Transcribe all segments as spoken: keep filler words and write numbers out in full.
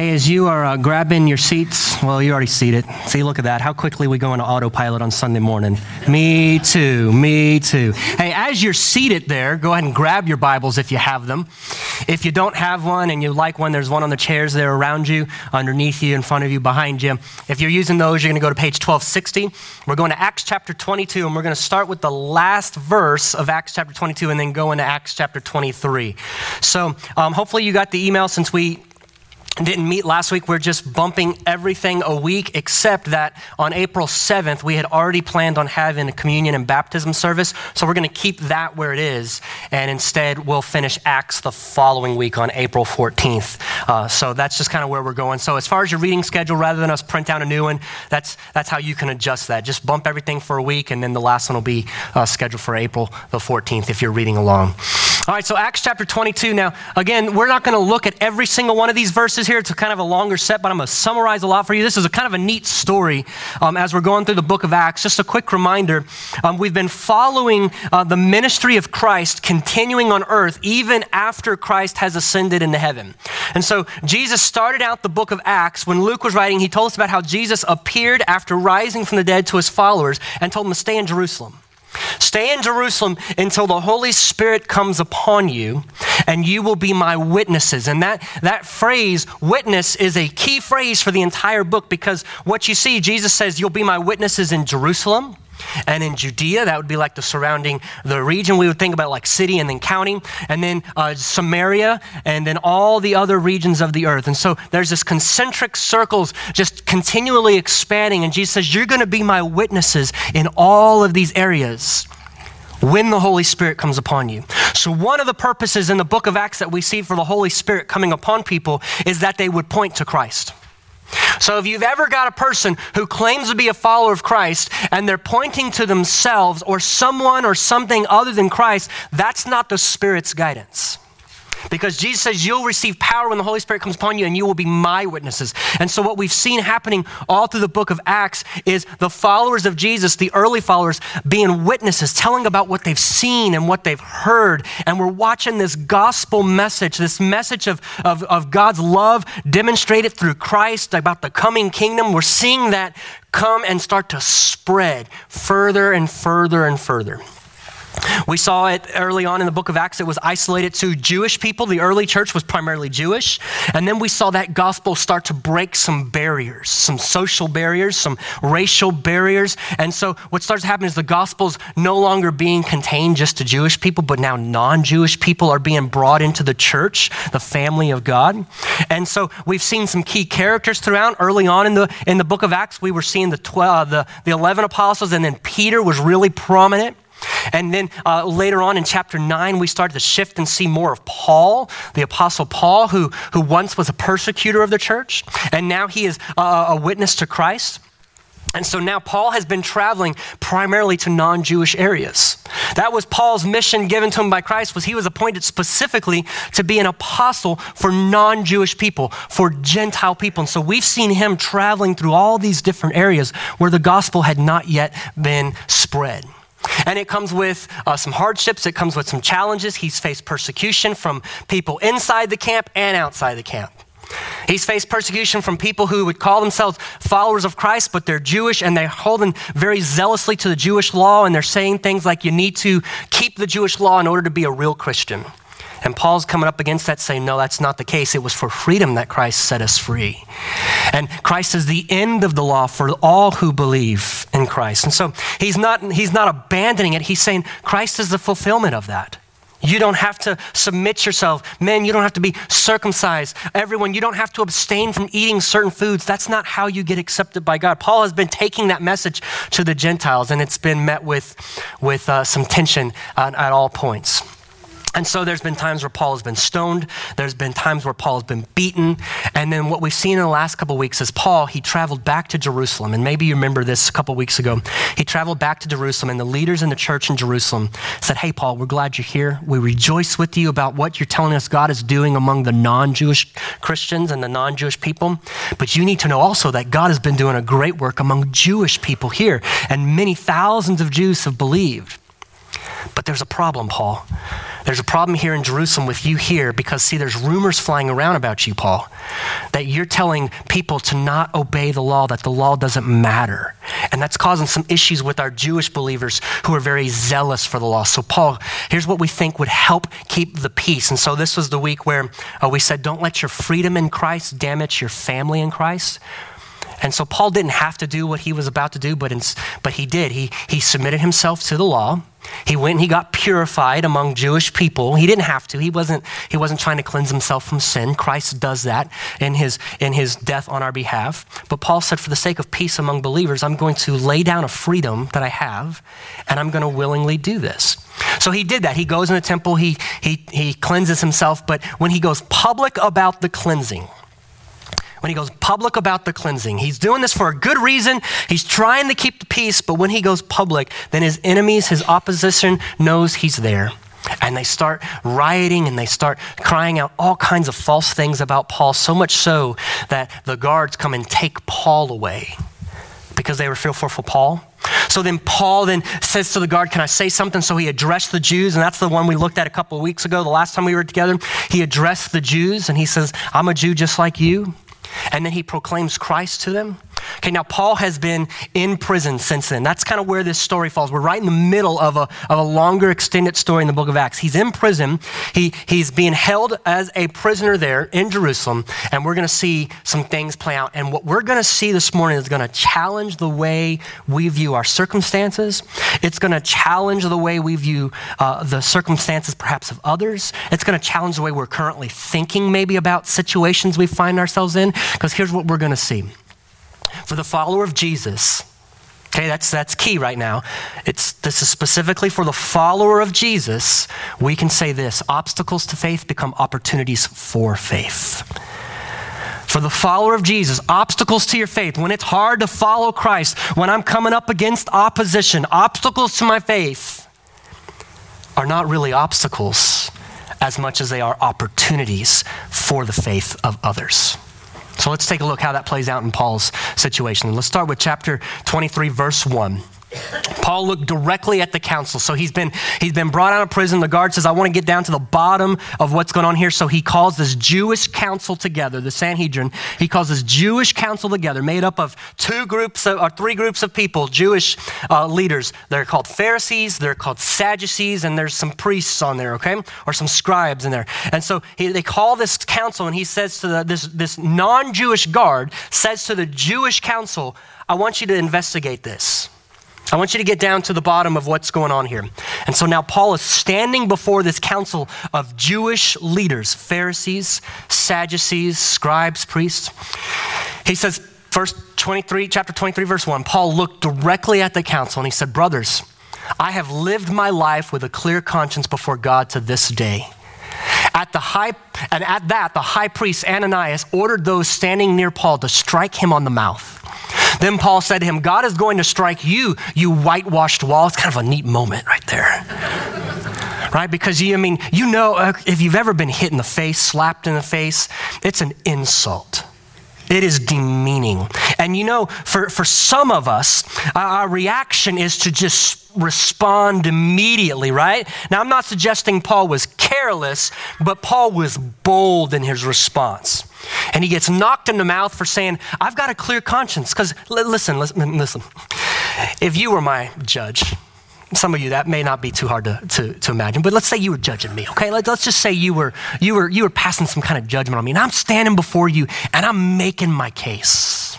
As you are uh, grabbing your seats, well, you're already seated. See, look at that. How quickly we go into autopilot on Sunday morning. Me too, me too. Hey, as you're seated there, go ahead and grab your Bibles if you have them. If you don't have one and you like one, there's one on the chairs there around you, underneath you, in front of you, behind you. If you're using those, you're going to go to page twelve sixty. We're going to Acts chapter twenty-two, and we're going to start with the last verse of Acts chapter twenty-two and then go into Acts chapter twenty-three. So um, hopefully you got the email since we didn't meet last week. We're just bumping everything a week, except that on April seventh, we had already planned on having a communion and baptism service. So we're going to keep that where it is. And instead we'll finish Acts the following week on April fourteenth. Uh, so that's just kind of where we're going. So as far as your reading schedule, rather than us print out a new one, that's, that's how you can adjust that. Just bump everything for a week. And then the last one will be uh, scheduled for April the fourteenth if you're reading along. All right, so Acts chapter twenty-two. Now, again, we're not going to look at every single one of these verses here. It's a kind of a longer set, but I'm going to summarize a lot for you. This is a kind of a neat story um, as we're going through the book of Acts. Just a quick reminder, um, we've been following uh, the ministry of Christ continuing on earth even after Christ has ascended into heaven. And so Jesus started out the book of Acts. When Luke was writing, he told us about how Jesus appeared after rising from the dead to his followers and told them to stay in Jerusalem. Stay in Jerusalem until the Holy Spirit comes upon you, and you will be my witnesses. And that, that phrase, witness, is a key phrase for the entire book, because what you see, Jesus says, you'll be my witnesses in Jerusalem and in Judea. That would be like the surrounding, the region we would think about, like city and then county, and then uh, Samaria, and then all the other regions of the earth. And so there's this concentric circles just continually expanding. And Jesus says, you're going to be my witnesses in all of these areas when the Holy Spirit comes upon you. So one of the purposes in the book of Acts that we see for the Holy Spirit coming upon people is that they would point to Christ. So if you've ever got a person who claims to be a follower of Christ and they're pointing to themselves or someone or something other than Christ, that's not the Spirit's guidance. Because Jesus says you'll receive power when the Holy Spirit comes upon you, and you will be my witnesses. And so what we've seen happening all through the book of Acts is the followers of Jesus, the early followers, being witnesses, telling about what they've seen and what they've heard. And we're watching this gospel message, this message of, of, of God's love demonstrated through Christ about the coming kingdom. We're seeing that come and start to spread further and further and further. We saw it early on in the book of Acts. It was isolated to Jewish people. The early church was primarily Jewish. And then we saw that gospel start to break some barriers, some social barriers, some racial barriers. And so what starts to happen is the gospel's no longer being contained just to Jewish people, but now non-Jewish people are being brought into the church, the family of God. And so we've seen some key characters throughout. Early on in the in the book of Acts, we were seeing the twelve, the, the eleven apostles, and then Peter was really prominent. And then uh, later on in chapter nine, we started to shift and see more of Paul, the apostle Paul, who, who once was a persecutor of the church, and now he is uh, a witness to Christ. And so now Paul has been traveling primarily to non-Jewish areas. That was Paul's mission given to him by Christ, was he was appointed specifically to be an apostle for non-Jewish people, for Gentile people. And so we've seen him traveling through all these different areas where the gospel had not yet been spread. And it comes with uh, some hardships. It comes with some challenges. He's faced persecution from people inside the camp and outside the camp. He's faced persecution from people who would call themselves followers of Christ, but they're Jewish and they're holding very zealously to the Jewish law. And they're saying things like, you need to keep the Jewish law in order to be a real Christian. And Paul's coming up against that, saying, no, that's not the case. It was for freedom that Christ set us free. And Christ is the end of the law for all who believe in Christ. And so he's not, he's not abandoning it. He's saying Christ is the fulfillment of that. You don't have to submit yourself. Men, you don't have to be circumcised. Everyone, you don't have to abstain from eating certain foods. That's not how you get accepted by God. Paul has been taking that message to the Gentiles, and it's been met with, with uh, some tension at, at all points. And so there's been times where Paul has been stoned. There's been times where Paul has been beaten. And then what we've seen in the last couple of weeks is Paul, he traveled back to Jerusalem. And maybe you remember this a couple of weeks ago. He traveled back to Jerusalem, and the leaders in the church in Jerusalem said, hey, Paul, we're glad you're here. We rejoice with you about what you're telling us God is doing among the non-Jewish Christians and the non-Jewish people. But you need to know also that God has been doing a great work among Jewish people here. And many thousands of Jews have believed. But there's a problem, Paul. There's a problem here in Jerusalem with you here because, see, there's rumors flying around about you, Paul, that you're telling people to not obey the law, that the law doesn't matter. And that's causing some issues with our Jewish believers who are very zealous for the law. So, Paul, here's what we think would help keep the peace. And so this was the week where uh, we said, don't let your freedom in Christ damage your family in Christ. And so Paul didn't have to do what he was about to do, but in, but he did. He he submitted himself to the law. He went and he got purified among Jewish people. He didn't have to. He wasn't he wasn't trying to cleanse himself from sin. Christ does that in his in his death on our behalf. But Paul said, for the sake of peace among believers, I'm going to lay down a freedom that I have, and I'm going to willingly do this. So he did that. He goes in the temple. He he he cleanses himself. But when he goes public about the cleansing. When he goes public about the cleansing, he's doing this for a good reason. He's trying to keep the peace, but when he goes public, then his enemies, his opposition knows he's there. And they start rioting and they start crying out all kinds of false things about Paul, so much so that the guards come and take Paul away because they were fearful for Paul. So then Paul then says to the guard, can I say something? So he addressed the Jews, and that's the one we looked at a couple of weeks ago. The last time we were together, he addressed the Jews and he says, I'm a Jew just like you. And then he proclaims Christ to them. Okay, now Paul has been in prison since then. That's kind of where this story falls. We're right in the middle of a, of a longer extended story in the book of Acts. He's in prison. He, he's being held as a prisoner there in Jerusalem, and we're going to see some things play out. And what we're going to see this morning is going to challenge the way we view our circumstances. It's going to challenge the way we view uh, the circumstances perhaps of others. It's going to challenge the way we're currently thinking maybe about situations we find ourselves in, because here's what we're going to see. For the follower of Jesus, okay, that's that's key right now. It's this is specifically for the follower of Jesus. We can say this: obstacles to faith become opportunities for faith. For the follower of Jesus, obstacles to your faith, when it's hard to follow Christ, when I'm coming up against opposition, obstacles to my faith are not really obstacles as much as they are opportunities for the faith of others. So let's take a look how that plays out in Paul's situation. Let's start with chapter twenty-three, verse one. Paul looked directly at the council. So he's been he's been brought out of prison. The guard says, I want to get down to the bottom of what's going on here. So he calls this Jewish council together, the Sanhedrin. He calls this Jewish council together, made up of two groups of, or three groups of people, Jewish uh, leaders. They're called Pharisees, they're called Sadducees, and there's some priests on there, okay? Or some scribes in there. And so he, they call this council, and he says to the, this, this non-Jewish guard, says to the Jewish council, I want you to investigate this. I want you to get down to the bottom of what's going on here. And so now Paul is standing before this council of Jewish leaders, Pharisees, Sadducees, scribes, priests. He says, verse twenty-three, chapter twenty-three, verse one, Paul looked directly at the council and he said, brothers, I have lived my life with a clear conscience before God to this day. At the high, and at that, the high priest Ananias ordered those standing near Paul to strike him on the mouth. Then Paul said to him, God is going to strike you, you whitewashed wall. It's kind of a neat moment right there, right? Because you, I mean, you know, if you've ever been hit in the face, slapped in the face, it's an insult. It is demeaning. And you know, for, for some of us, our reaction is to just respond immediately, right? Now, I'm not suggesting Paul was careless, but Paul was bold in his response. And he gets knocked in the mouth for saying, I've got a clear conscience. Because l- listen, listen, listen, if you were my judge, some of you, that may not be too hard to, to, to imagine, but let's say you were judging me, okay? Let, let's just say you were you were, you were passing some kind of judgment on me, and I'm standing before you, and I'm making my case.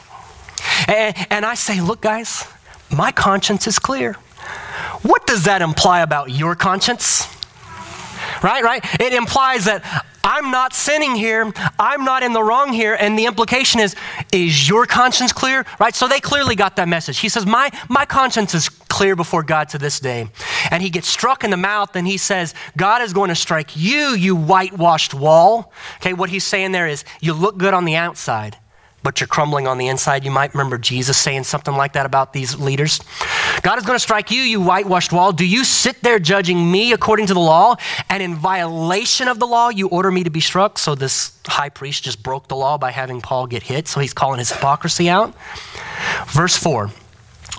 And, and I say, look, guys, my conscience is clear. What does that imply about your conscience? Right, right? It implies that I'm not sinning here. I'm not in the wrong here. And the implication is, is your conscience clear? Right? So they clearly got that message. He says, my, my conscience is clear before God to this day. And he gets struck in the mouth and he says, God is going to strike you, you whitewashed wall. Okay, what he's saying there is, you look good on the outside, but you're crumbling on the inside. You might remember Jesus saying something like that about these leaders. God is going to strike you, you whitewashed wall. Do you sit there judging me according to the law? And in violation of the law, you order me to be struck. So this high priest just broke the law by having Paul get hit. So he's calling his hypocrisy out. Verse four,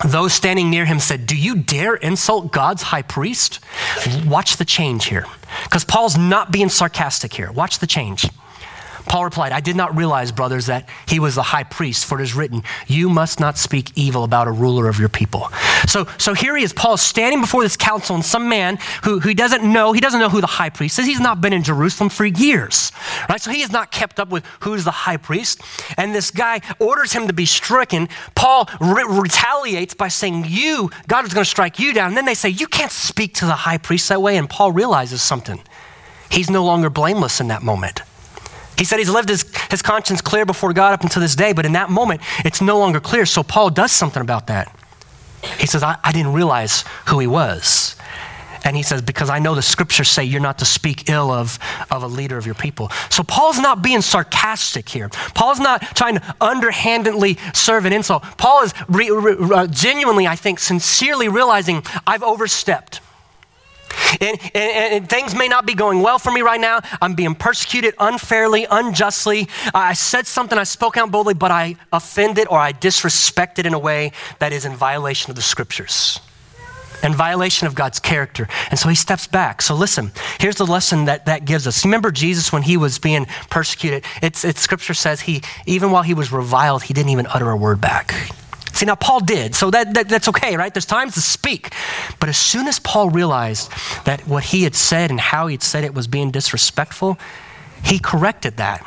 those standing near him said, do you dare insult God's high priest? Watch the change here, because Paul's not being sarcastic here. Watch the change. Paul replied, I did not realize, brothers, that he was the high priest, for it is written, you must not speak evil about a ruler of your people. So, so here he is, Paul standing before this council, and some man who, who doesn't know, he doesn't know who the high priest is. He's not been in Jerusalem for years, right? So he has not kept up with who's the high priest. And this guy orders him to be stricken. Paul re- retaliates by saying, you, God is going to strike you down. And then they say, you can't speak to the high priest that way. And Paul realizes something. He's no longer blameless in that moment. He said he's lived his, his conscience clear before God up until this day, but in that moment, it's no longer clear. So Paul does something about that. He says, I, I didn't realize who he was. And he says, because I know the scriptures say you're not to speak ill of, of a leader of your people. So Paul's not being sarcastic here. Paul's not trying to underhandedly serve an insult. Paul is re, re, uh, genuinely, I think, sincerely realizing I've overstepped. And, and, and things may not be going well for me right now. I'm being persecuted unfairly, unjustly. I said something, I spoke out boldly, but I offended or I disrespected in a way that is in violation of the scriptures, in violation of God's character. And so he steps back. So listen, here's the lesson that that gives us. Remember Jesus when he was being persecuted, it's, it's scripture says he, even while he was reviled, he didn't even utter a word back. See, now Paul did, so that, that that's okay, right? There's times to speak. But as soon as Paul realized that what he had said and how he had said it was being disrespectful, he corrected that.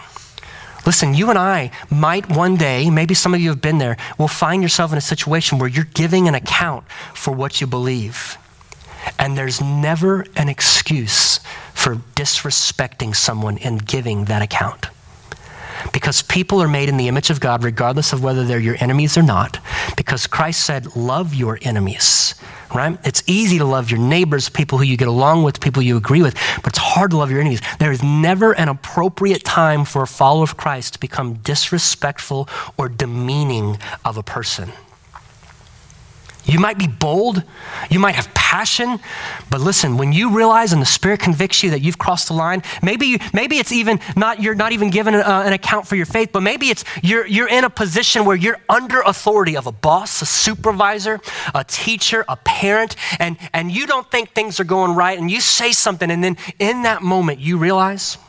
Listen, you and I might one day, maybe some of you have been there, will find yourself in a situation where you're giving an account for what you believe. And there's never an excuse for disrespecting someone and giving that account. Because people are made in the image of God, regardless of whether they're your enemies or not. Because Christ said, love your enemies, right? It's easy to love your neighbors, people who you get along with, people you agree with, but it's hard to love your enemies. There is never an appropriate time for a follower of Christ to become disrespectful or demeaning of a person. You might be bold, you might have passion, but listen, when you realize and the Spirit convicts you that you've crossed the line, maybe you, maybe it's even not, you're not even given a, an account for your faith, but maybe it's you're you're in a position where you're under authority of a boss, a supervisor, a teacher, a parent, and, and you don't think things are going right, and you say something, and then in that moment you realize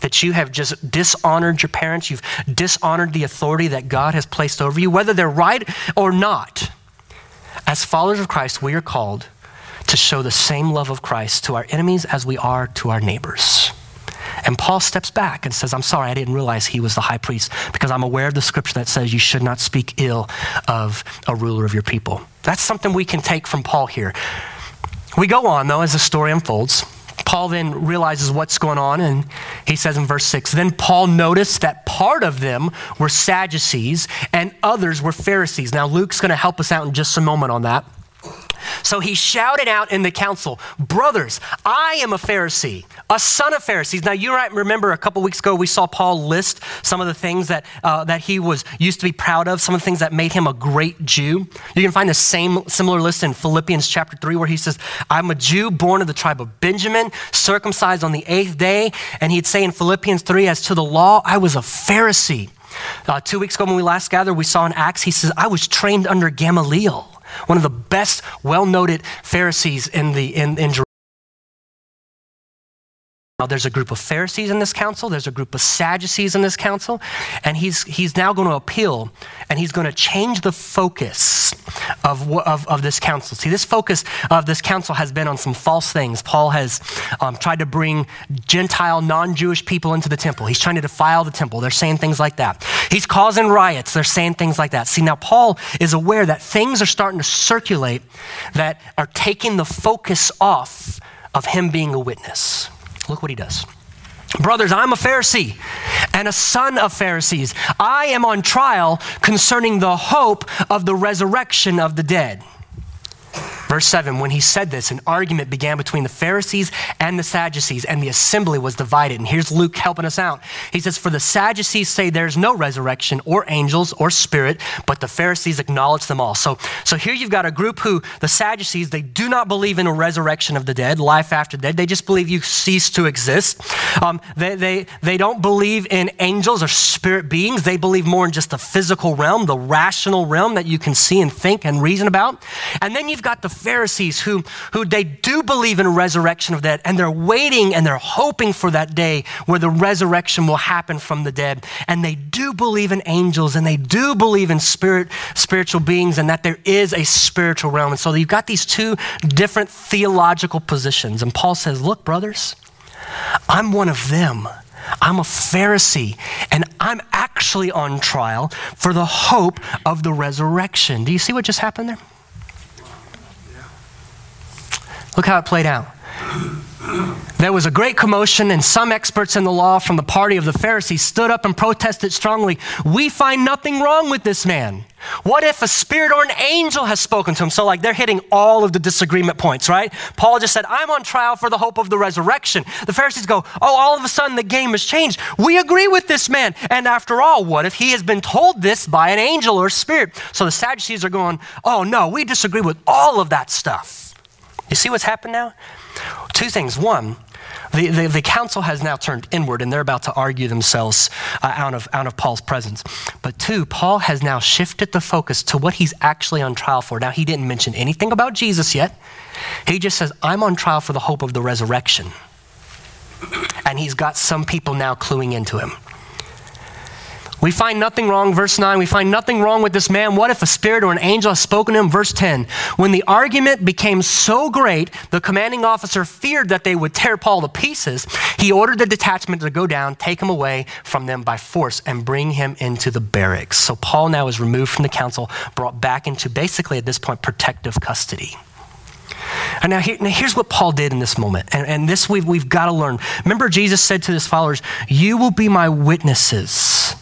that you have just dishonored your parents, you've dishonored the authority that God has placed over you, whether they're right or not. As followers of Christ, we are called to show the same love of Christ to our enemies as we are to our neighbors. And Paul steps back and says, I'm sorry, I didn't realize he was the high priest, because I'm aware of the scripture that says you should not speak ill of a ruler of your people. That's something we can take from Paul here. We go on though, as the story unfolds. Paul then realizes what's going on, and he says in verse six, then Paul noticed that part of them were Sadducees and others were Pharisees. Now Luke's gonna help us out in just a moment on that. So he shouted out in the council, brothers, I am a Pharisee, a son of Pharisees. Now you might remember a couple weeks ago, we saw Paul list some of the things that uh, that he was used to be proud of, some of the things that made him a great Jew. You can find the same similar list in Philippians chapter three, where he says, I'm a Jew born of the tribe of Benjamin, circumcised on the eighth day. And he'd say in Philippians three, as to the law, I was a Pharisee. Uh, two weeks ago when we last gathered, we saw in Acts, he says, I was trained under Gamaliel, one of the best, well-noted Pharisees in the in, in Jerusalem. Now, there's a group of Pharisees in this council. There's a group of Sadducees in this council. And he's he's now going to appeal, and he's going to change the focus of, of, of this council. See, this focus of this council has been on some false things. Paul has um, tried to bring Gentile, non-Jewish people into the temple. He's trying to defile the temple. They're saying things like that. He's causing riots. They're saying things like that. See, now Paul is aware that things are starting to circulate that are taking the focus off of him being a witness. Look what he does. Brothers, I'm a Pharisee and a son of Pharisees. I am on trial concerning the hope of the resurrection of the dead. Verse seven, when he said this, an argument began between the Pharisees and the Sadducees, and the assembly was divided. And here's Luke helping us out. He says, for the Sadducees say there's no resurrection or angels or spirit, but the Pharisees acknowledge them all. So, so here you've got a group who, the Sadducees, they do not believe in a resurrection of the dead, life after death. They just believe you cease to exist. Um, they, they, they don't believe in angels or spirit beings. They believe more in just the physical realm, the rational realm that you can see and think and reason about. And then you've got the Pharisees who, who they do believe in a resurrection of the dead, and they're waiting and they're hoping for that day where the resurrection will happen from the dead. And they do believe in angels, and they do believe in spirit, spiritual beings, and that there is a spiritual realm. And so you've got these two different theological positions. And Paul says, look, brothers, I'm one of them. I'm a Pharisee, and I'm actually on trial for the hope of the resurrection. Do you see what just happened there? Look how it played out. There was a great commotion, and some experts in the law from the party of the Pharisees stood up and protested strongly. We find nothing wrong with this man. What if a spirit or an angel has spoken to him? So like they're hitting all of the disagreement points, right? Paul just said, I'm on trial for the hope of the resurrection. The Pharisees go, oh, all of a sudden the game has changed. We agree with this man. And after all, what if he has been told this by an angel or spirit? So the Sadducees are going, oh no, we disagree with all of that stuff. You see what's happened now? Two things. One, the, the, the council has now turned inward, and they're about to argue themselves uh, out of, out of Paul's presence. But two, Paul has now shifted the focus to what he's actually on trial for. Now, he didn't mention anything about Jesus yet. He just says, I'm on trial for the hope of the resurrection. And he's got some people now cluing into him. We find nothing wrong, verse nine, we find nothing wrong with this man. What if a spirit or an angel has spoken to him? Verse ten, when the argument became so great, the commanding officer feared that they would tear Paul to pieces. He ordered the detachment to go down, take him away from them by force, and bring him into the barracks. So Paul now is removed from the council, brought back into basically at this point, protective custody. And now, here, now here's what Paul did in this moment. And, and this we've, we've got to learn. Remember, Jesus said to his followers, you will be my witnesses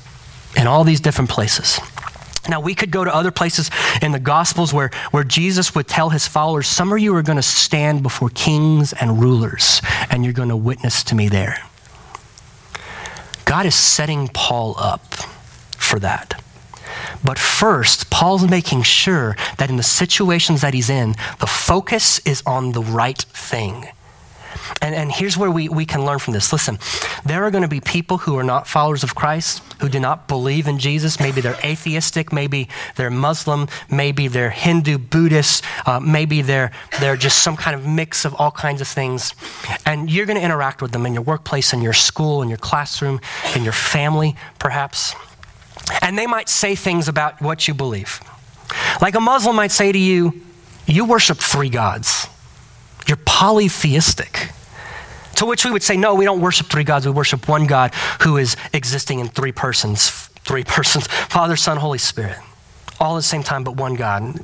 in all these different places. Now, we could go to other places in the Gospels where, where Jesus would tell his followers, some of you are going to stand before kings and rulers, and you're going to witness to me there. God is setting Paul up for that. But first, Paul's making sure that in the situations that he's in, the focus is on the right thing. And, and here's where we, we can learn from this. Listen, there are going to be people who are not followers of Christ, who do not believe in Jesus. Maybe they're atheistic, maybe they're Muslim, maybe they're Hindu, Buddhist, uh, maybe they're, they're just some kind of mix of all kinds of things. And you're going to interact with them in your workplace, in your school, in your classroom, in your family, perhaps. And they might say things about what you believe. Like a Muslim might say to you, you worship three gods. You're polytheistic. To which we would say, no, we don't worship three gods. We worship one God who is existing in three persons, three persons, Father, Son, Holy Spirit, all at the same time, but one God.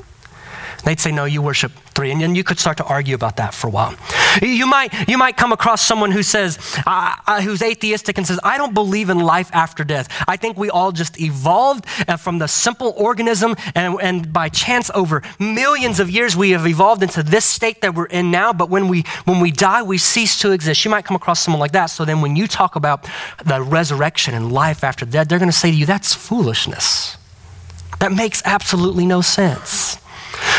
They'd say, no, you worship three. And then you could start to argue about that for a while. You might, you might come across someone who says, uh, uh, who's atheistic and says, I don't believe in life after death. I think we all just evolved from the simple organism, and, and by chance over millions of years, we have evolved into this state that we're in now. But when we, when we die, we cease to exist. You might come across someone like that. So then when you talk about the resurrection and life after death, they're going to say to you, that's foolishness. That makes absolutely no sense.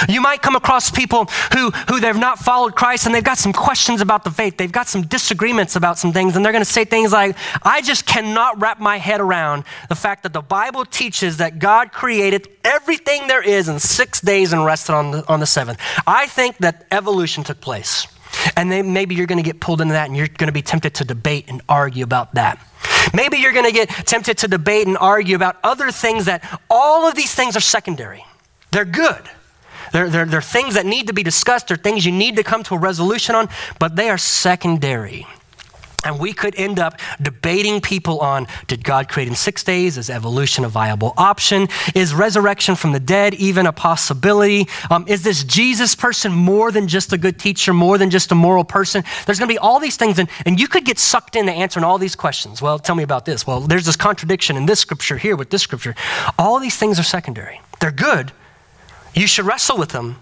You might come across people who, who they've not followed Christ, and they've got some questions about the faith. They've got some disagreements about some things, and they're going to say things like, I just cannot wrap my head around the fact that the Bible teaches that God created everything there is in six days and rested on the, on the seventh. I think that evolution took place. And then maybe you're going to get pulled into that, and you're going to be tempted to debate and argue about that. Maybe you're going to get tempted to debate and argue about other things that all of these things are secondary. They're good. They're, they're, they're things that need to be discussed. They're things you need to come to a resolution on, but they are secondary. And we could end up debating people on, did God create in six days? Is evolution a viable option? Is resurrection from the dead even a possibility? Um, is this Jesus person more than just a good teacher, more than just a moral person? There's gonna be all these things, and, and you could get sucked into answering all these questions. Well, tell me about this. Well, there's this contradiction in this scripture here with this scripture. All these things are secondary. They're good. You should wrestle with them,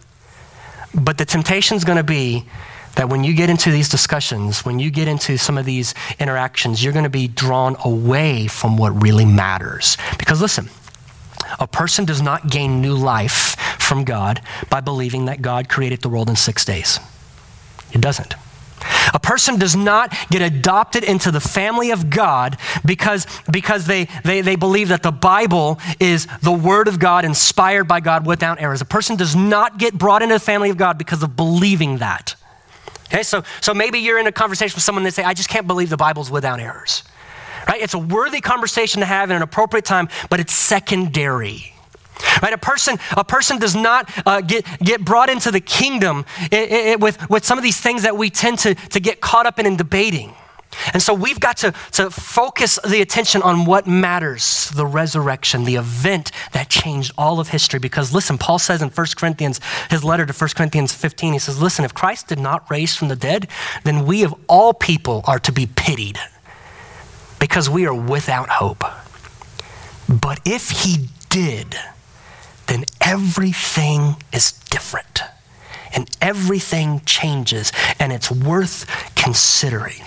but the temptation's gonna be that when you get into these discussions, when you get into some of these interactions, you're gonna be drawn away from what really matters. Because listen, a person does not gain new life from God by believing that God created the world in six days. It doesn't. A person does not get adopted into the family of God because, because they, they, they believe that the Bible is the word of God inspired by God without errors. A person does not get brought into the family of God because of believing that. Okay, so, so maybe you're in a conversation with someone that say, I just can't believe the Bible's without errors, right? It's a worthy conversation to have in an appropriate time, but it's secondary, right? A person, a person does not uh, get, get brought into the kingdom it, it, with, with some of these things that we tend to, to get caught up in in debating. And so we've got to, to focus the attention on what matters, the resurrection, the event that changed all of history. Because listen, Paul says in First Corinthians, his letter to First Corinthians fifteen, he says, listen, if Christ did not raise from the dead, then we of all people are to be pitied because we are without hope. But if he did, then everything is different and everything changes, and it's worth considering.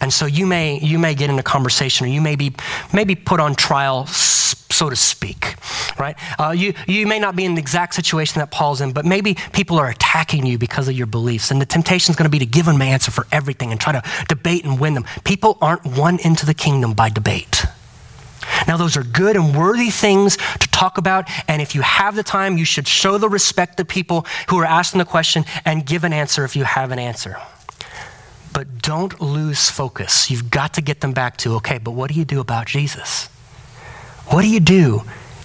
And so you may you may get in a conversation, or you may be maybe put on trial, so to speak, right? Uh, you you may not be in the exact situation that Paul's in, but maybe people are attacking you because of your beliefs, and the temptation is going to be to give them an answer for everything and try to debate and win them. People aren't won into the kingdom by debate. Now, those are good and worthy things to talk about, and if you have the time, you should show the respect to people who are asking the question and give an answer if you have an answer. But don't lose focus. You've got to get them back to, okay, but what do you do about Jesus? What do you do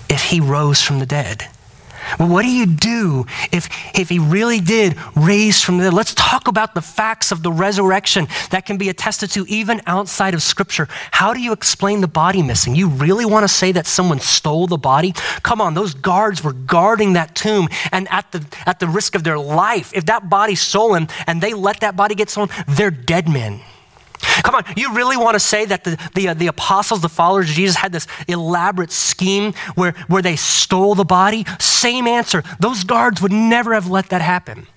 if he rose from the dead? Well, what do you do if, if he really did raise from the dead? Let's talk about the facts of the resurrection that can be attested to even outside of scripture. How do you explain the body missing? You really want to say that someone stole the body? Come on, those guards were guarding that tomb, and at the at the risk of their life, if that body's stolen and they let that body get stolen, they're dead men. Come on, you really want to say that the the, uh, the apostles, the followers of Jesus, had this elaborate scheme where, where they stole the body? Same answer. Those guards would never have let that happen.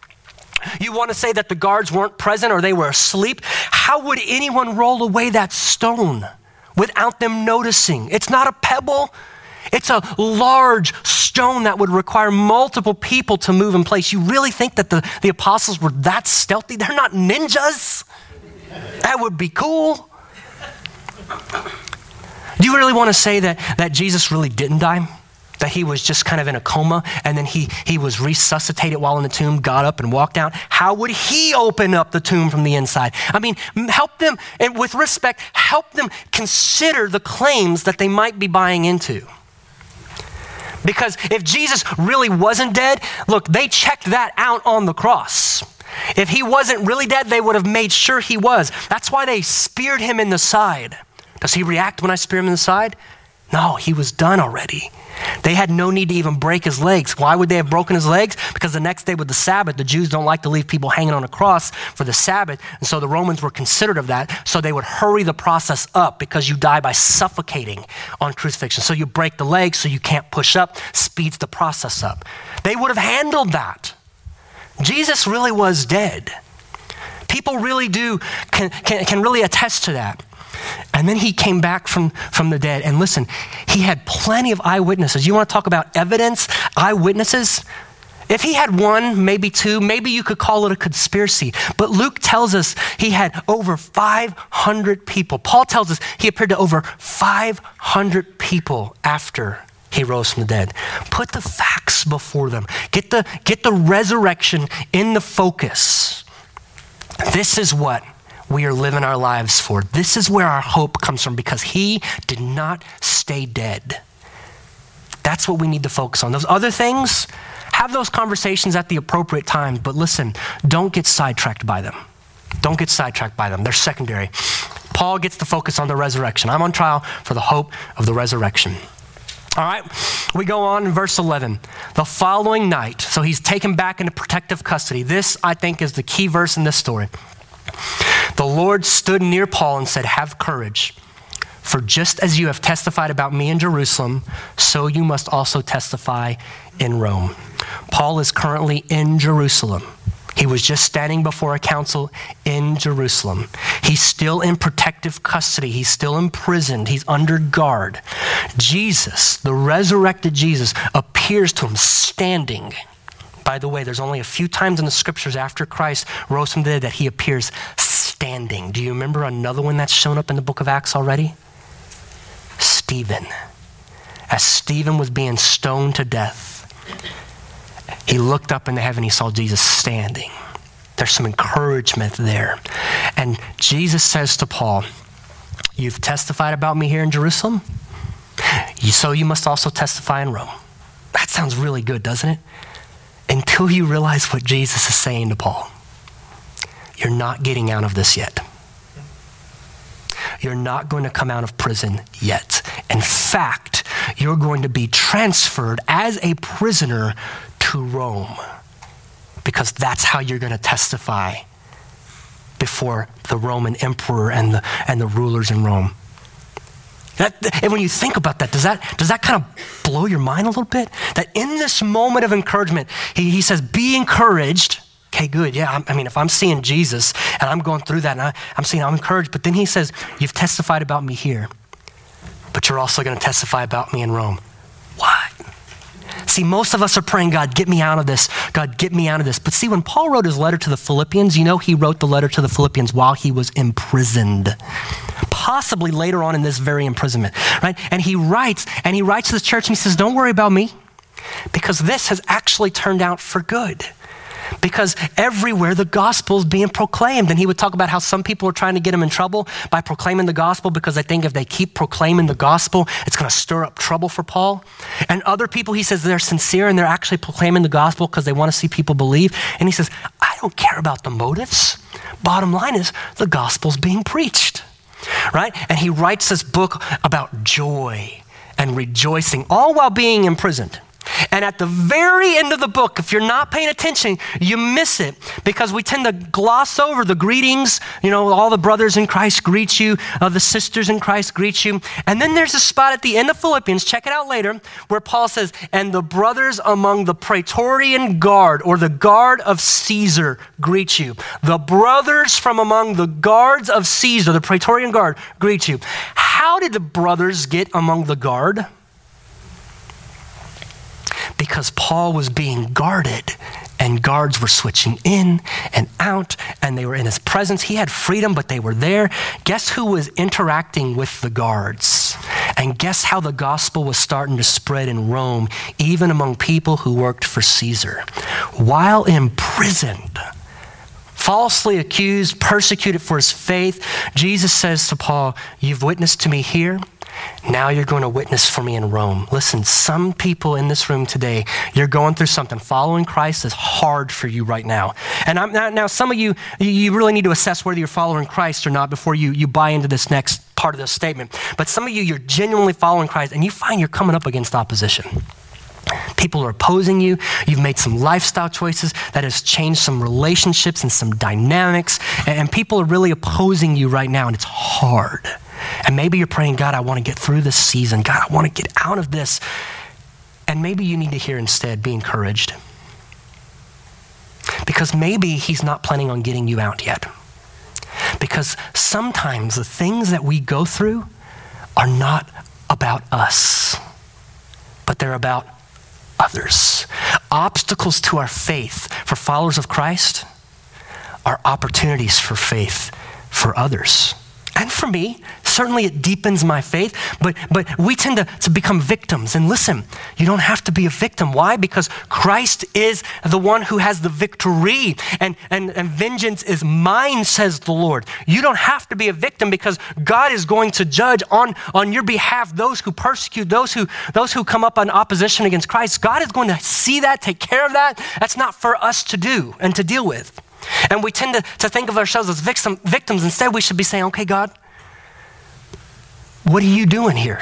You want to say that the guards weren't present or they were asleep? How would anyone roll away that stone without them noticing? It's not a pebble. It's a large stone that would require multiple people to move in place. You really think that the, the apostles were that stealthy? They're not ninjas. That would be cool. Do you really want to say that, that Jesus really didn't die? That he was just kind of in a coma, and then he, he was resuscitated while in the tomb, got up and walked out? How would he open up the tomb from the inside? I mean, help them, and with respect, help them consider the claims that they might be buying into. Because if Jesus really wasn't dead, look, they checked that out on the cross. If he wasn't really dead, they would have made sure he was. That's why they speared him in the side. Does he react when I spear him in the side? No, he was done already. They had no need to even break his legs. Why would they have broken his legs? Because the next day with the Sabbath, the Jews don't like to leave people hanging on a cross for the Sabbath. And so the Romans were considerate of that. So they would hurry the process up, because you die by suffocating on crucifixion. So you break the legs so you can't push up, speeds the process up. They would have handled that. Jesus really was dead. People really do, can, can, can really attest to that. And then he came back from, from the dead. And listen, he had plenty of eyewitnesses. You want to talk about evidence, eyewitnesses? If he had one, maybe two, maybe you could call it a conspiracy. But Luke tells us he had over five hundred people. Paul tells us he appeared to over five hundred people after he rose from the dead. Put the facts before them. Get the, get the resurrection in the focus. This is what we are living our lives for. This is where our hope comes from, because he did not stay dead. That's what we need to focus on. Those other things, have those conversations at the appropriate time, but listen, don't get sidetracked by them. Don't get sidetracked by them. They're secondary. Paul gets the focus on the resurrection. I'm on trial for the hope of the resurrection. All right, we go on in verse eleven. The following night, so he's taken back into protective custody. This, I think, is the key verse in this story. The Lord stood near Paul and said, "Have courage, for just as you have testified about me in Jerusalem, so you must also testify in Rome." Paul is currently in Jerusalem. He was just standing before a council in Jerusalem. He's still in protective custody. He's still imprisoned. He's under guard. Jesus, the resurrected Jesus, appears to him standing. By the way, there's only a few times in the scriptures after Christ rose from the dead that he appears standing. Do you remember another one that's shown up in the book of Acts already? Stephen. As Stephen was being stoned to death, he looked up into heaven, he saw Jesus standing. There's some encouragement there. And Jesus says to Paul, "You've testified about me here in Jerusalem, so you must also testify in Rome." That sounds really good, doesn't it? Until you realize what Jesus is saying to Paul. You're not getting out of this yet. You're not going to come out of prison yet. In fact, you're going to be transferred as a prisoner to Rome, because that's how you're going to testify before the Roman emperor and the and the rulers in Rome. That, and when you think about that, does that does that kind of blow your mind a little bit? That in this moment of encouragement, he, he says, "Be encouraged." Okay, good. Yeah, I, I mean, if I'm seeing Jesus and I'm going through that, and I, I'm seeing I'm encouraged, but then he says, "You've testified about me here, but you're also going to testify about me in Rome." What? See, most of us are praying, "God, get me out of this. God, get me out of this." But see, when Paul wrote his letter to the Philippians, you know he wrote the letter to the Philippians while he was imprisoned, possibly later on in this very imprisonment, right? And he writes, and he writes to the church, and he says, "Don't worry about me, because this has actually turned out for good." Because everywhere the gospel is being proclaimed. And he would talk about how some people are trying to get him in trouble by proclaiming the gospel because they think if they keep proclaiming the gospel, it's going to stir up trouble for Paul. And other people, he says, they're sincere and they're actually proclaiming the gospel because they want to see people believe. And he says, I don't care about the motives. Bottom line is the gospel's being preached, right? And he writes this book about joy and rejoicing, all while being imprisoned. And at the very end of the book, if you're not paying attention, you miss it because we tend to gloss over the greetings. You know, all the brothers in Christ greet you, uh, the sisters in Christ greet you. And then there's a spot at the end of Philippians, check it out later, where Paul says, "And the brothers among the Praetorian Guard or the guard of Caesar greet you." The brothers from among the guards of Caesar, the Praetorian Guard, greet you. How did the brothers get among the guard? Because Paul was being guarded and guards were switching in and out and they were in his presence. He had freedom, but they were there. Guess who was interacting with the guards? And guess how the gospel was starting to spread in Rome, even among people who worked for Caesar. While imprisoned, falsely accused, persecuted for his faith, Jesus says to Paul, "You've witnessed to me here. Now you're going to witness for me in Rome." Listen, some people in this room today, you're going through something. Following Christ is hard for you right now. And I'm, now, now some of you, you really need to assess whether you're following Christ or not before you, you buy into this next part of this statement. But some of you, you're genuinely following Christ and you find you're coming up against opposition. People are opposing you. You've made some lifestyle choices that has changed some relationships and some dynamics. And, and people are really opposing you right now and it's hard. And maybe you're praying, "God, I want to get through this season. God, I want to get out of this." And maybe you need to hear instead, "Be encouraged." Because maybe he's not planning on getting you out yet. Because sometimes the things that we go through are not about us, but they're about others. Obstacles to our faith for followers of Christ are opportunities for faith for others. And for me, certainly it deepens my faith, but but we tend to, to become victims. And listen, you don't have to be a victim. Why? Because Christ is the one who has the victory and, and, and vengeance is mine, says the Lord. You don't have to be a victim because God is going to judge on, on your behalf those who persecute, those who, those who come up in opposition against Christ. God is going to see that, take care of that. That's not for us to do and to deal with. And we tend to, to think of ourselves as victim, victims. Instead, we should be saying, okay, God, what are you doing here?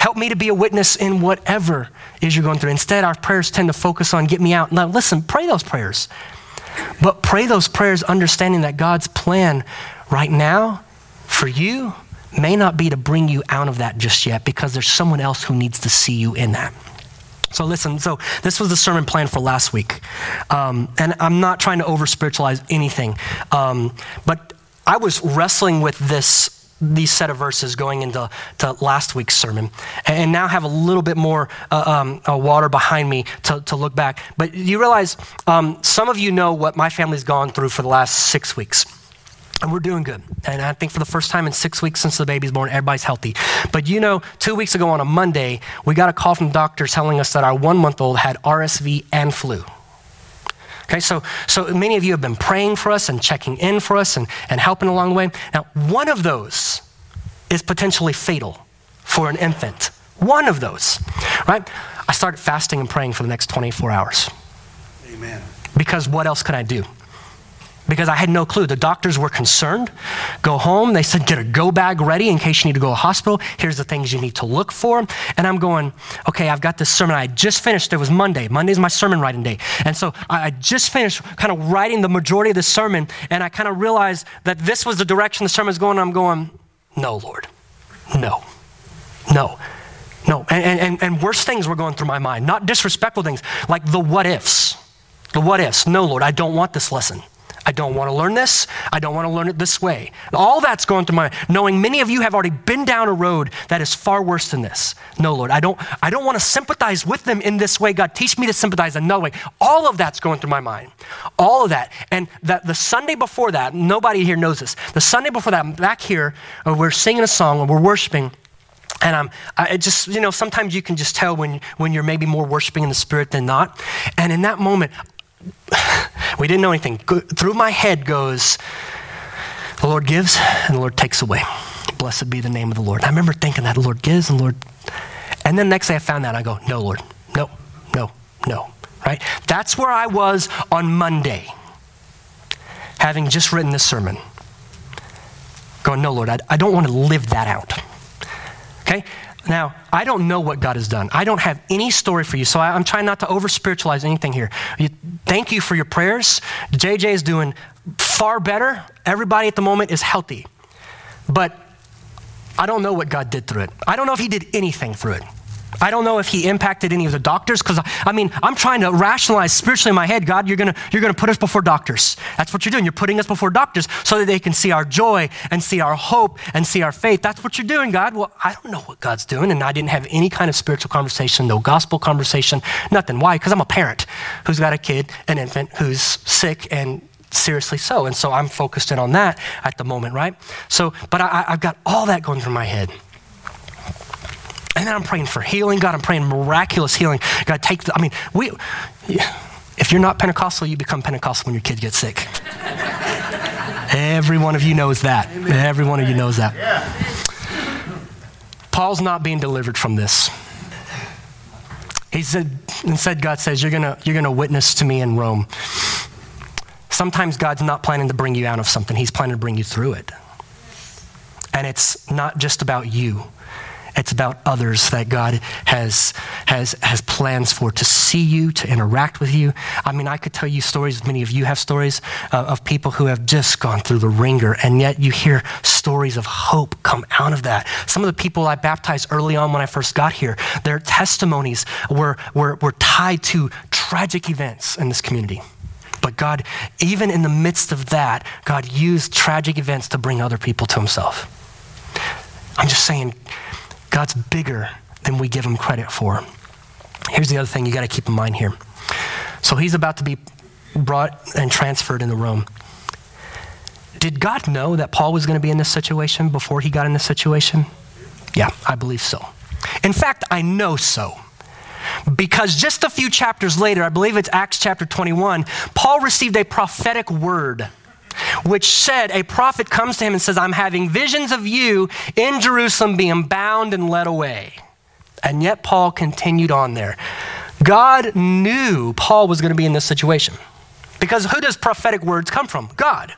Help me to be a witness in whatever is you're going through. Instead, our prayers tend to focus on get me out. Now, listen, pray those prayers. But pray those prayers understanding that God's plan right now for you may not be to bring you out of that just yet, because there's someone else who needs to see you in that. So listen, so this was the sermon plan for last week. Um, and I'm not trying to over-spiritualize anything. Um, but I was wrestling with this these set of verses going into to last week's sermon, and now have a little bit more uh, um, uh, water behind me to, to look back. But you realize um, some of you know what my family's gone through for the last six weeks. And we're doing good. And I think for the first time in six weeks since the baby's born, everybody's healthy. But you know, two weeks ago on a Monday, we got a call from the doctor telling us that our one-month-old had R S V and flu. Okay, so so many of you have been praying for us and checking in for us and, and helping along the way. Now, one of those is potentially fatal for an infant. One of those, right? I started fasting and praying for the next twenty-four hours. Amen. Because what else could I do? Because I had no clue. The doctors were concerned. Go home. They said, get a go bag ready in case you need to go to the hospital. Here's the things you need to look for. And I'm going, okay, I've got this sermon. I just finished. It was Monday. Monday's my sermon writing day. And so I just finished kind of writing the majority of the sermon. And I kind of realized that this was the direction the sermon was going. And I'm going, no, Lord, no, no, no. And, and, and worse things were going through my mind, not disrespectful things, like the what ifs, the what ifs. No, Lord, I don't want this lesson. I don't want to learn this. I don't want to learn it this way. All that's going through my mind, knowing many of you have already been down a road that is far worse than this. No, Lord, I don't I don't want to sympathize with them in this way. God, teach me to sympathize another way. All of that's going through my mind. All of that. And that the Sunday before that, nobody here knows this. The Sunday before that, I'm back here, we're singing a song and we're worshiping. And I'm, I just, you know, sometimes you can just tell when when you're maybe more worshiping in the spirit than not. And in that moment, we didn't know anything. Go, through my head goes, the Lord gives and the Lord takes away. Blessed be the name of the Lord. I remember thinking that the Lord gives and the Lord. And then next day I found that I go, no, Lord, no, no, no, right? That's where I was on Monday, having just written this sermon. Going, no, Lord, I, I don't want to live that out, okay? Now, I don't know what God has done. I don't have any story for you, so I, I'm trying not to over-spiritualize anything here. You, thank you for your prayers. J J is doing far better. Everybody at the moment is healthy. But I don't know what God did through it. I don't know if he did anything through it. I don't know if he impacted any of the doctors, because I, I mean, I'm trying to rationalize spiritually in my head, God, you're gonna, you're gonna put us before doctors. That's what you're doing. You're putting us before doctors so that they can see our joy and see our hope and see our faith. That's what you're doing, God. Well, I don't know what God's doing, and I didn't have any kind of spiritual conversation, no gospel conversation, nothing. Why? Because I'm a parent who's got a kid, an infant, who's sick and seriously so. And so I'm focused in on that at the moment, right? So, but I, I've got all that going through my head. And then I'm praying for healing. God, I'm praying miraculous healing. God, take the, I mean, we, if you're not Pentecostal, you become Pentecostal when your kid gets sick. Every one of you knows that. Amen. Every one of you knows that. Yeah. Paul's not being delivered from this. He said, instead God says, you're gonna, you're gonna witness to me in Rome. Sometimes God's not planning to bring you out of something. He's planning to bring you through it. And it's not just about you. It's about others that God has has has plans for, to see you, to interact with you. I mean, I could tell you stories, many of you have stories uh, of people who have just gone through the ringer, and yet you hear stories of hope come out of that. Some of the people I baptized early on when I first got here, their testimonies were were, were tied to tragic events in this community. But God, even in the midst of that, God used tragic events to bring other people to himself. I'm just saying, God's bigger than we give him credit for. Here's the other thing you got to keep in mind here. So he's about to be brought and transferred into Rome. Did God know that Paul was going to be in this situation before he got in this situation? Yeah, I believe so. In fact, I know so. Because just a few chapters later, I believe it's Acts chapter twenty-one, Paul received a prophetic word, which said, a prophet comes to him and says, I'm having visions of you in Jerusalem being bound and led away. And yet Paul continued on there. God knew Paul was going to be in this situation Because who does prophetic words come from? God.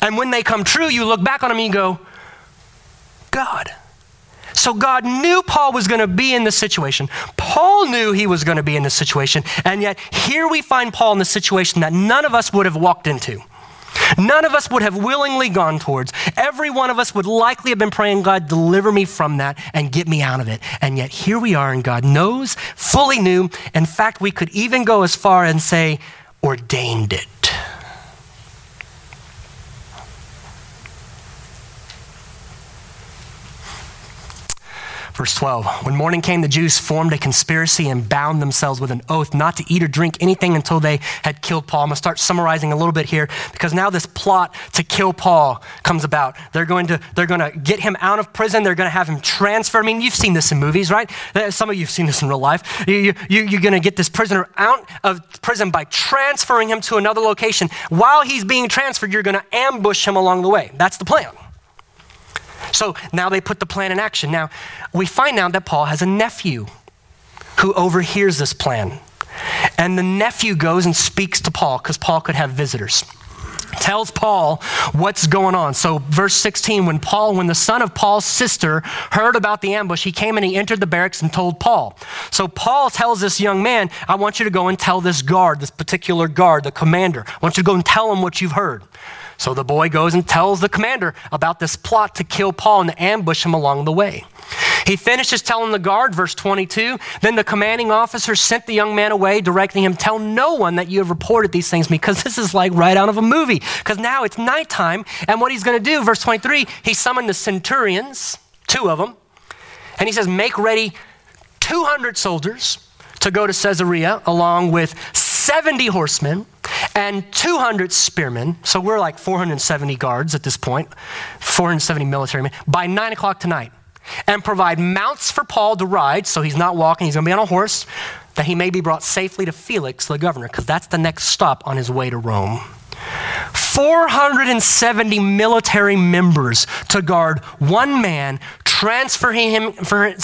And when they come true, you look back on them and you go, God. So God knew Paul was going to be in this situation. Paul knew he was going to be in this situation. And yet here we find Paul in the situation that none of us would have walked into. None of us would have willingly gone towards. Every one of us would likely have been praying, God, deliver me from that and get me out of it. And yet here we are, and God knows, fully knew. In fact, we could even go as far and say, ordained it. Verse twelve, when morning came, the Jews formed a conspiracy and bound themselves with an oath not to eat or drink anything until they had killed Paul. I'm gonna start summarizing a little bit here, because now this plot to kill Paul comes about. They're going to they're gonna get him out of prison. They're gonna have him transferred. I mean, you've seen this in movies, right? Some of you have seen this in real life. You, you, you're gonna get this prisoner out of prison by transferring him to another location. While he's being transferred, you're gonna ambush him along the way. That's the plan. So now they put the plan in action. Now we find out that Paul has a nephew who overhears this plan. And the nephew goes and speaks to Paul, because Paul could have visitors. Tells Paul what's going on. So verse sixteen, when Paul, when the son of Paul's sister heard about the ambush, he came and he entered the barracks and told Paul. So Paul tells this young man, I want you to go and tell this guard, this particular guard, the commander. I want you to go and tell him what you've heard. So the boy goes and tells the commander about this plot to kill Paul and to ambush him along the way. He finishes telling the guard, verse twenty-two, then the commanding officer sent the young man away, directing him, tell no one that you have reported these things, because this is like right out of a movie, because now it's nighttime. And what he's gonna do, verse twenty-three, he summoned the centurions, two of them, and he says, make ready two hundred soldiers to go to Caesarea along with seventy horsemen and two hundred spearmen. So we're like four hundred seventy guards at this point, four hundred seventy military men, by nine o'clock tonight, and provide mounts for Paul to ride. So he's not walking, he's gonna be on a horse, that he may be brought safely to Felix, the governor, because that's the next stop on his way to Rome. four hundred seventy military members to guard one man, transferring him, for,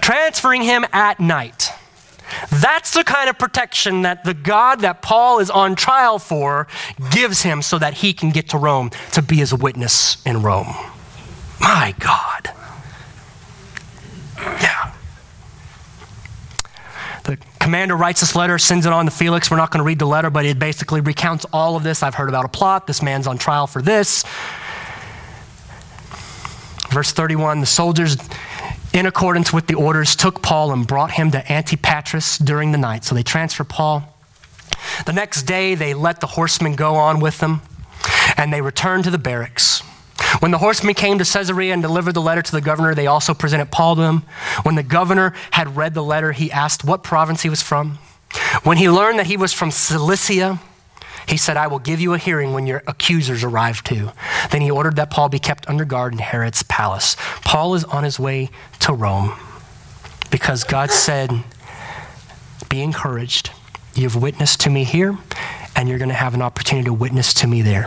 transferring him at night. That's the kind of protection that the God that Paul is on trial for gives him, so that he can get to Rome to be his witness in Rome. My God. Yeah. The commander writes this letter, sends it on to Felix. We're not going to read the letter, but it basically recounts all of this. I've heard about a plot. This man's on trial for this. Verse thirty-one, the soldiers, in accordance with the orders, took Paul and brought him to Antipatris during the night. So they transferred Paul. The next day, they let the horsemen go on with them, and they returned to the barracks. When the horsemen came to Caesarea and delivered the letter to the governor, they also presented Paul to him. When the governor had read the letter, he asked what province he was from. When he learned that he was from Cilicia, he said, I will give you a hearing when your accusers arrive too. Then he ordered that Paul be kept under guard in Herod's palace. Paul is on his way to Rome, because God said, be encouraged. You've witnessed to me here, and you're gonna have an opportunity to witness to me there.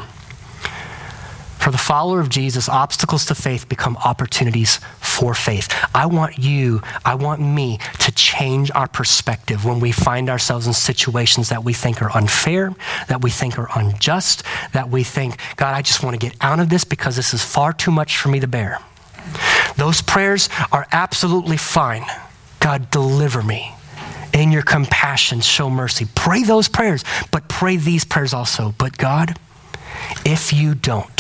For the follower of Jesus, obstacles to faith become opportunities for faith. I want you, I want me to change our perspective when we find ourselves in situations that we think are unfair, that we think are unjust, that we think, God, I just want to get out of this because this is far too much for me to bear. Those prayers are absolutely fine. God, deliver me. In your compassion, show mercy. Pray those prayers, but pray these prayers also. But God, if you don't,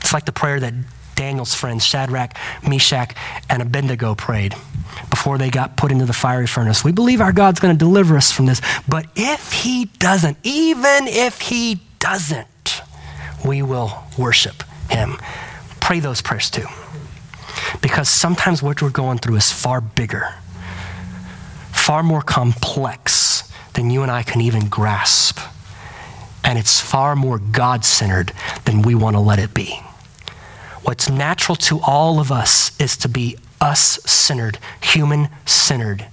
it's like the prayer that Daniel's friends, Shadrach, Meshach, and Abednego prayed before they got put into the fiery furnace. We believe our God's gonna deliver us from this, but if he doesn't, even if he doesn't, we will worship him. Pray those prayers too, because sometimes what we're going through is far bigger, far more complex than you and I can even grasp. And it's far more God-centered than we wanna let it be. What's natural to all of us is to be us-centered, human-centered.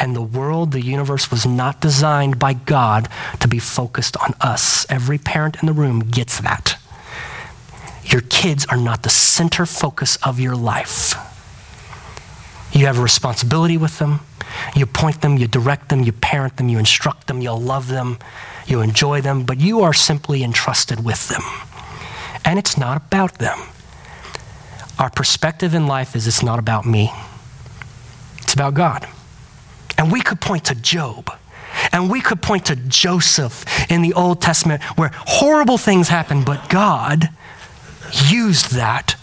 And the world, the universe was not designed by God to be focused on us. Every parent in the room gets that. Your kids are not the center focus of your life. You have a responsibility with them. You point them, you direct them, you parent them, you instruct them, you love them, you enjoy them, but you are simply entrusted with them. And it's not about them. Our perspective in life is it's not about me. It's about God. And we could point to Job. And we could point to Joseph in the Old Testament where horrible things happened, but God used that,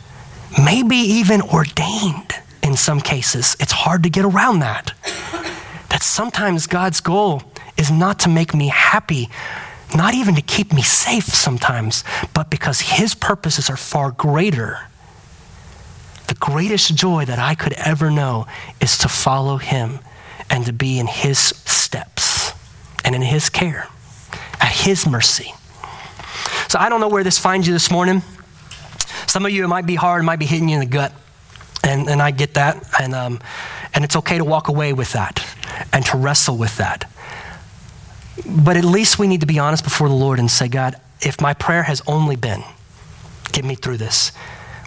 maybe even ordained in some cases. It's hard to get around that. That sometimes God's goal is not to make me happy, not even to keep me safe sometimes, but because his purposes are far greater. The greatest joy that I could ever know is to follow him and to be in his steps and in his care, at his mercy. So I don't know where this finds you this morning. Some of you, it might be hard, it might be hitting you in the gut, and, and I get that, and um, and it's okay to walk away with that and to wrestle with that. But at least we need to be honest before the Lord and say, God, if my prayer has only been, get me through this,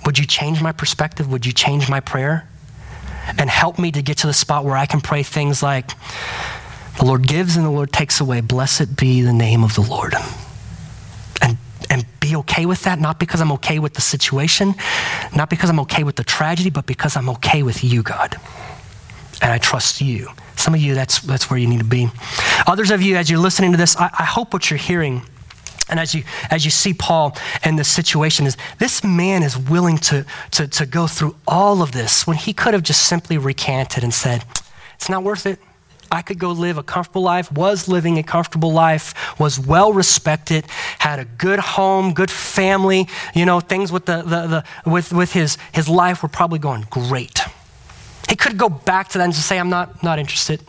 would you change my perspective? Would you change my prayer? And help me to get to the spot where I can pray things like, the Lord gives and the Lord takes away. Blessed be the name of the Lord. And and be okay with that, not because I'm okay with the situation, not because I'm okay with the tragedy, but because I'm okay with you, God. And I trust you. Some of you, that's that's where you need to be. Others of you, as you're listening to this, I, I hope what you're hearing, and as you as you see Paul and this situation, is this man is willing to, to, to go through all of this when he could have just simply recanted and said, it's not worth it. I could go live a comfortable life, was living a comfortable life, was well respected, had a good home, good family, you know, things with the, the, the with with his his life were probably going great. He could go back to that and just say, I'm not not interested.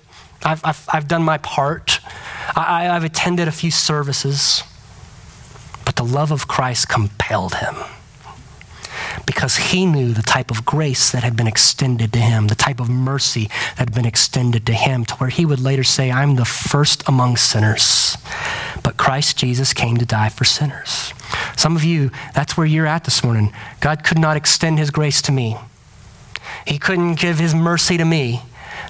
I've I've, I've done my part. I, I've attended a few services. But the love of Christ compelled him because he knew the type of grace that had been extended to him, the type of mercy that had been extended to him, to where he would later say, I'm the first among sinners, but Christ Jesus came to die for sinners. Some of you, that's where you're at this morning. God could not extend his grace to me. He couldn't give his mercy to me.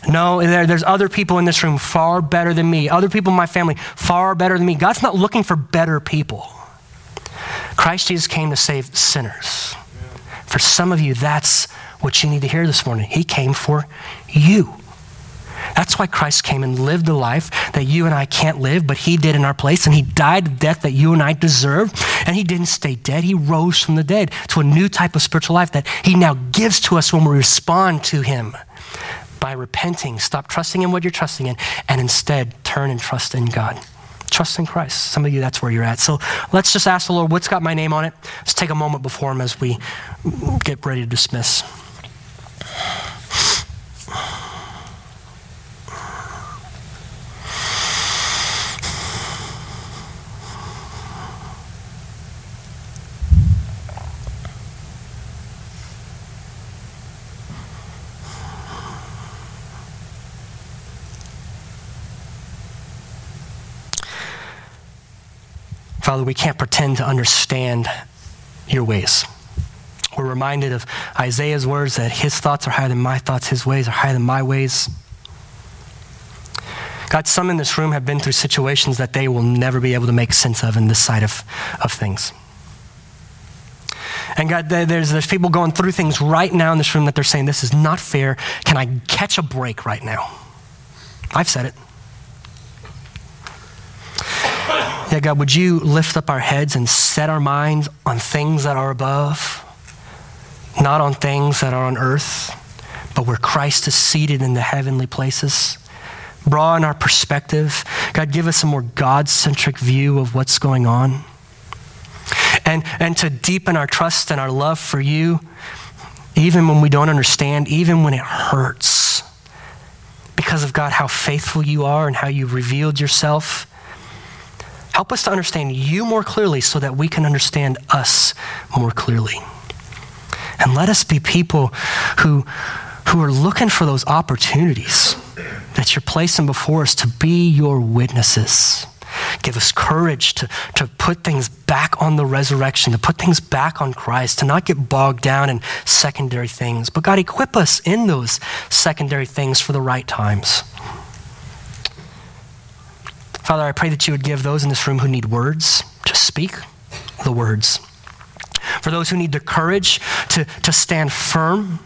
No, there, there's other people in this room far better than me, other people in my family far better than me. God's not looking for better people. Christ Jesus came to save sinners. For some of you, that's what you need to hear this morning. He came for you. That's why Christ came and lived a life that you and I can't live, but he did in our place, and he died the death that you and I deserve, and he didn't stay dead. He rose from the dead to a new type of spiritual life that he now gives to us when we respond to him by repenting. Stop trusting in what you're trusting in, and instead turn and trust in God. Trust in Christ. Some of you, that's where you're at. So let's just ask the Lord, what's got my name on it? Let's take a moment before him as we get ready to dismiss. Father, we can't pretend to understand your ways. We're reminded of Isaiah's words that his thoughts are higher than my thoughts, his ways are higher than my ways. God, some in this room have been through situations that they will never be able to make sense of in this side of, of things. And God, there's, there's people going through things right now in this room that they're saying, this is not fair. Can I catch a break right now? I've said it. Yeah, God, would you lift up our heads and set our minds on things that are above, not on things that are on earth, but where Christ is seated in the heavenly places. Broaden our perspective. God, give us a more God-centric view of what's going on. And, and to deepen our trust and our love for you, even when we don't understand, even when it hurts, because of God, how faithful you are and how you've revealed yourself. Help us to understand you more clearly so that we can understand us more clearly. And let us be people who, who are looking for those opportunities that you're placing before us to be your witnesses. Give us courage to, to put things back on the resurrection, to put things back on Christ, to not get bogged down in secondary things. But God, equip us in those secondary things for the right times. Father, I pray that you would give those in this room who need words to speak the words. For those who need the courage to, to stand firm,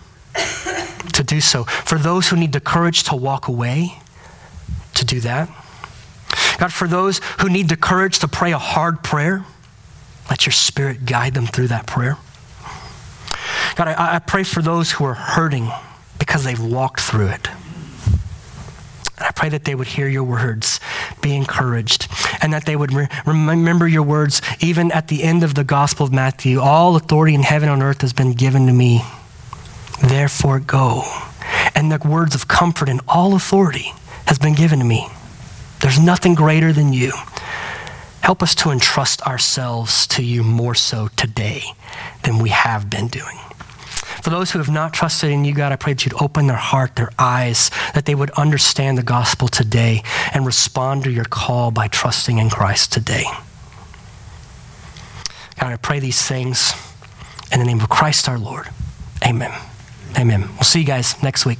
to do so. For those who need the courage to walk away, to do that. God, for those who need the courage to pray a hard prayer, let your Spirit guide them through that prayer. God, I, I pray for those who are hurting because they've walked through it. And I pray that they would hear your words, be encouraged, and that they would re- remember your words even at the end of the Gospel of Matthew. All authority in heaven and on earth has been given to me. Therefore go. And the words of comfort and all authority has been given to me. There's nothing greater than you. Help us to entrust ourselves to you more so today than we have been doing. For those who have not trusted in you, God, I pray that you'd open their heart, their eyes, that they would understand the gospel today and respond to your call by trusting in Christ today. God, I pray these things in the name of Christ our Lord. Amen. Amen. We'll see you guys next week.